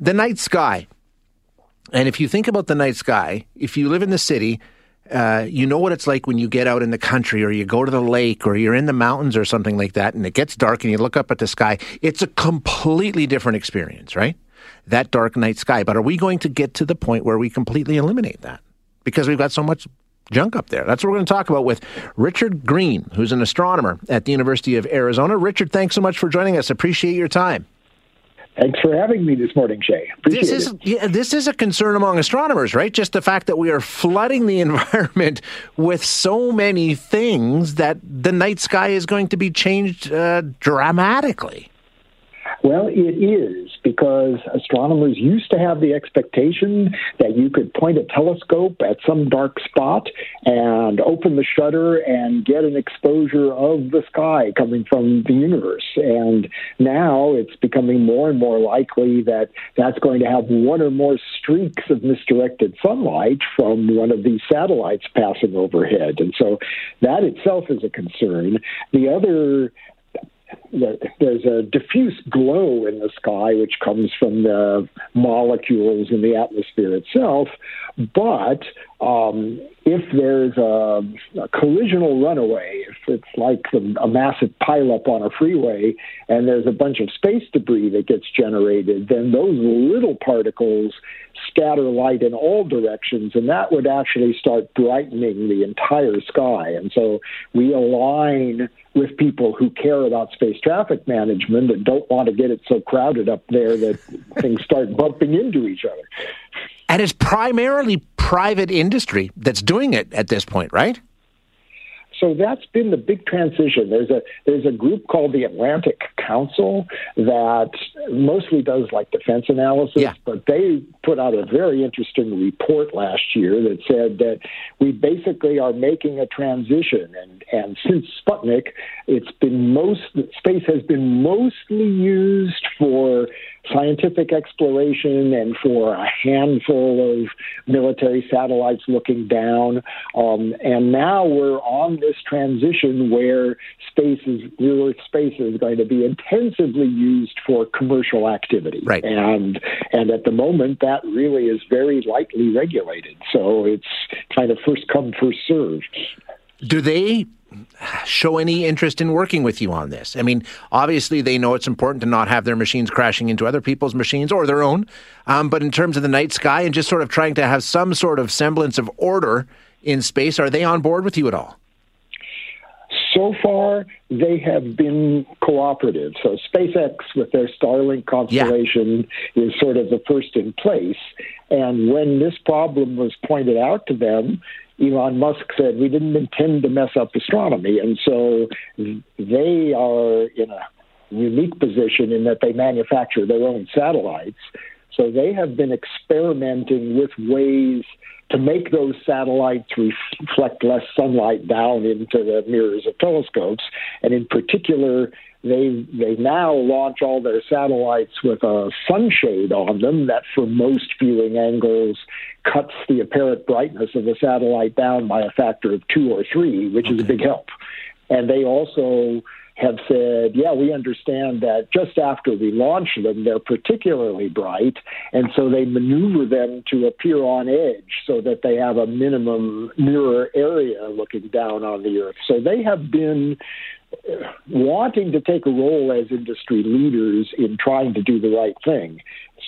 the night sky. And if you think about the night sky, if you live in the city, you know what it's like when you get out in the country or you go to the lake or you're in the mountains or something like that and it gets dark and you look up at the sky. It's a completely different experience, right? That dark night sky. But are we going to get to the point where we completely eliminate that? Because we've got so much junk up there. That's what we're going to talk about with Richard Green, who's an astronomer at the University of Arizona. Richard, thanks so much for joining us. Appreciate your time. Thanks for having me this morning, Shay. This is a concern among astronomers, right? Just the fact that we are flooding the environment with so many things that the night sky is going to be changed dramatically. Well, it is, because astronomers used to have the expectation that you could point a telescope at some dark spot and open the shutter and get an exposure of the sky coming from the universe. And now it's becoming more and more likely that that's going to have one or more streaks of misdirected sunlight from one of these satellites passing overhead. And so that itself is a concern. There's a diffuse glow in the sky, which comes from the molecules in the atmosphere itself. But if there's a collisional runaway, if it's like a massive pileup on a freeway and there's a bunch of space debris that gets generated, then those little particles scatter light in all directions, and that would actually start brightening the entire sky. And so we align with people who care about space traffic management and don't want to get it so crowded up there that things start bumping into each other. And it's primarily private industry that's doing it at this point, right? So that's been the big transition. There's a group called the Atlantic Council that mostly does like defense analysis, but they put out a very interesting report last year that said that we basically are making a transition. And since Sputnik, space has been mostly used for scientific exploration and for a handful of military satellites looking down. And now we're on this transition where real Earth space is going to be intensively used for commercial activity. Right. And at the moment, that really is very lightly regulated. So it's kind of first come, first serve. Do they show any interest in working with you on this? I mean, obviously they know it's important to not have their machines crashing into other people's machines or their own. But in terms of the night sky and just sort of trying to have some sort of semblance of order in space, are they on board with you at all? So far, they have been cooperative. So SpaceX, with their Starlink constellation, is sort of the first in place. And when this problem was pointed out to them, Elon Musk said, we didn't intend to mess up astronomy. And so they are in a unique position in that they manufacture their own satellites. So they have been experimenting with ways to make those satellites reflect less sunlight down into the mirrors of telescopes. And in particular, they now launch all their satellites with a sunshade on them that, for most viewing angles, cuts the apparent brightness of the satellite down by a factor of 2 or 3, which is a big help. And they also have said, we understand that just after we launch them, they're particularly bright, and so they maneuver them to appear on edge so that they have a minimum mirror area looking down on the Earth. So they have been wanting to take a role as industry leaders in trying to do the right thing.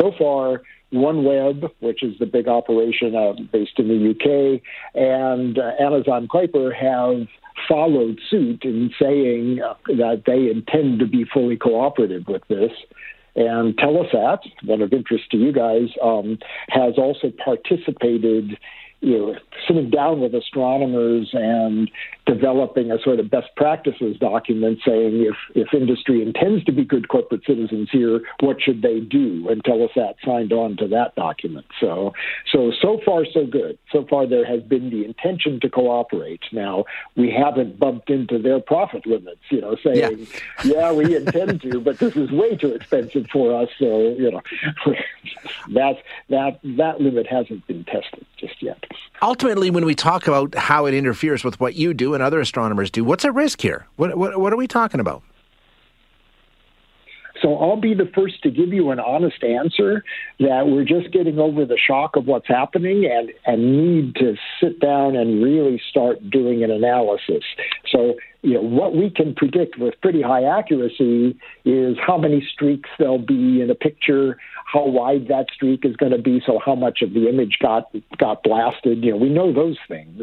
So far, OneWeb, which is the big operation based in the UK, and Amazon Kuiper have followed suit in saying that they intend to be fully cooperative with this. And Telesat, one of interest to you guys, has also participated sitting down with astronomers and developing a sort of best practices document saying if industry intends to be good corporate citizens here, what should they do? And Telesat signed on to that document. So far, so good. So far, there has been the intention to cooperate. Now, we haven't bumped into their profit limits, saying, yeah we intend to, but this is way too expensive for us. So, that limit hasn't been tested just yet. Ultimately, when we talk about how it interferes with what you do and other astronomers do, what's at risk here? What are we talking about? So I'll be the first to give you an honest answer that we're just getting over the shock of what's happening and need to sit down and really start doing an analysis. So, what we can predict with pretty high accuracy is how many streaks there'll be in a picture, how wide that streak is going to be, so how much of the image got blasted. We know those things.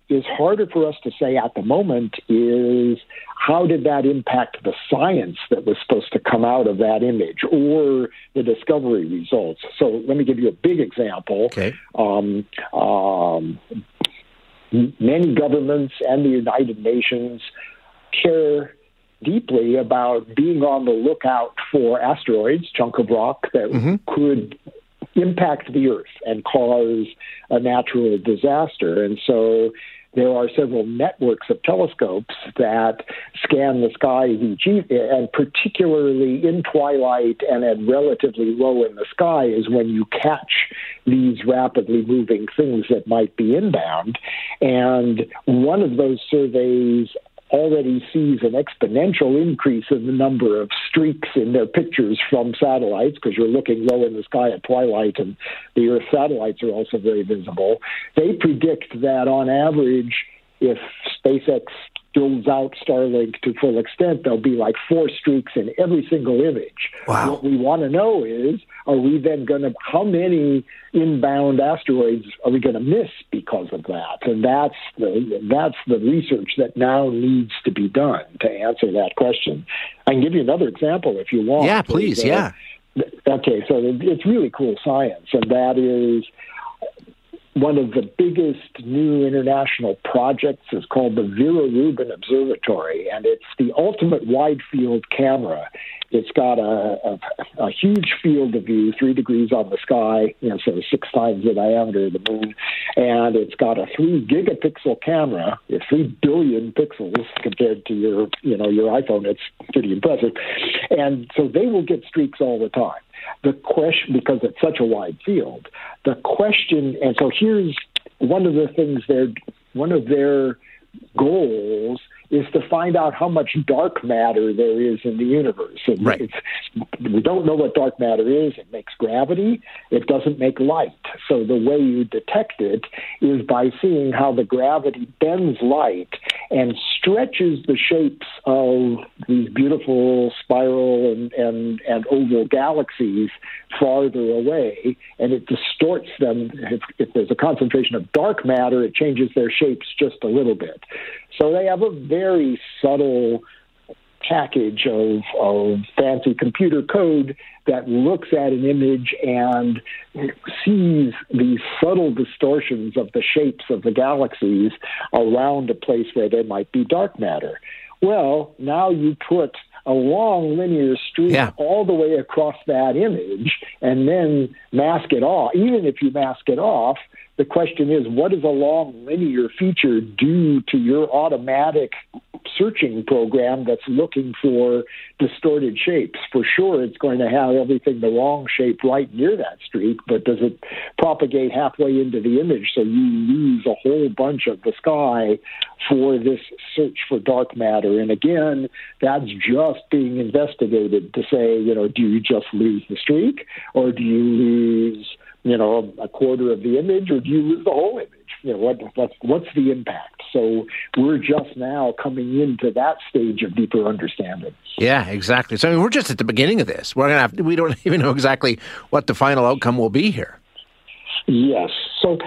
is harder for us to say at the moment is how did that impact the science that was supposed to come out of that image or the discovery results? So let me give you a big example. Okay. Many governments and the United Nations care deeply about being on the lookout for asteroids, chunk of rock that could impact the Earth and cause a natural disaster. And so there are several networks of telescopes that scan the sky and particularly in twilight and at relatively low in the sky is when you catch these rapidly moving things that might be inbound. And one of those surveys already sees an exponential increase in the number of streaks in their pictures from satellites, because you're looking low in the sky at twilight, and the Earth satellites are also very visible. They predict that on average, if SpaceX builds out Starlink to full extent, there'll be like 4 streaks in every single image. Wow. What we want to know is, how many inbound asteroids are we going to miss because of that? And that's the research that now needs to be done to answer that question. I can give you another example if you want. Yeah, please, yeah. Okay, so it's really cool science, and that is one of the biggest new international projects is called the Vera Rubin Observatory, and it's the ultimate wide-field camera. It's got a huge field of view, 3 degrees on the sky, so 6 times the diameter of the moon, and it's got a 3-gigapixel camera, 3 billion pixels compared to your iPhone. It's pretty impressive, and so they will get streaks all the time. The question, because it's such a wide field, and so here's one of the things one of their goals is to find out how much dark matter there is in the universe. And right. We don't know what dark matter is. It makes gravity. It doesn't make light. So the way you detect it is by seeing how the gravity bends light and stretches the shapes of these beautiful spiral and oval galaxies farther away, and it distorts them. If there's a concentration of dark matter, it changes their shapes just a little bit. So they have a very subtle package of fancy computer code that looks at an image and sees these subtle distortions of the shapes of the galaxies around a place where there might be dark matter. Well, now you put a long linear streak all the way across that image and then mask it off. Even if you mask it off, the question is, what does a long linear feature do to your automatic searching program that's looking for distorted shapes? For sure, it's going to have everything the wrong shape right near that streak, but does it propagate halfway into the image so you lose a whole bunch of the sky for this search for dark matter? And again, that's just being investigated to say, do you just lose the streak, or do you lose a quarter of the image, or do you lose the whole image? What's the impact? So we're just now coming into that stage of deeper understanding. Yeah, exactly. So I mean, we're just at the beginning of this. We're gonna have to, we don't even know exactly what the final outcome will be here. Yes. So,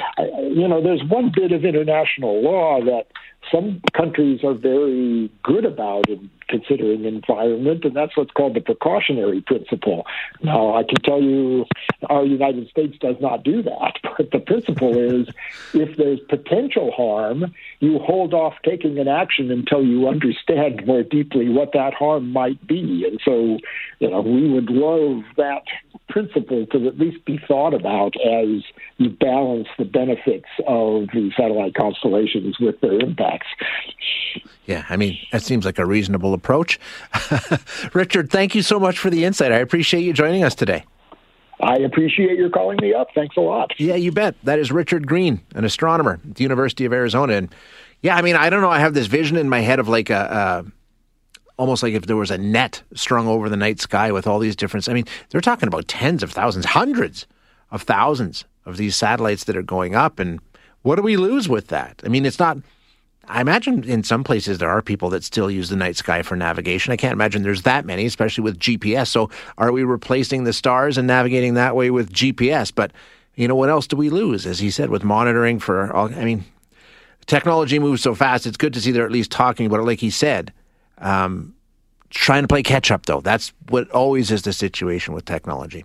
you know, there's one bit of international law that some countries are very good about in considering environment, and that's what's called the precautionary principle. Now, I can tell you our United States does not do that, but the principle is if there's potential harm, you hold off taking an action until you understand more deeply what that harm might be. And so, you know, we would love that principle to at least be thought about as you balance the benefits of the satellite constellations with their impacts. Yeah, I mean, that seems like a reasonable approach. Richard, thank you so much for the insight. I appreciate you joining us today. I appreciate your calling me up. Thanks a lot. Yeah, you bet. That is Richard Green, an astronomer at the University of Arizona. And yeah, I mean, I don't know. I have this vision in my head of like a almost like if there was a net strung over the night sky with all these different... I mean, they're talking about tens of thousands, hundreds of thousands of these satellites that are going up. And what do we lose with that? I mean, it's not... I imagine in some places there are people that still use the night sky for navigation. I can't imagine there's that many, especially with GPS. So are we replacing the stars and navigating that way with GPS? But, you know, what else do we lose, as he said, with monitoring for all... I mean, technology moves so fast, it's good to see they're at least talking about it, like he said. Trying to play catch-up, though. That's what always is the situation with technology.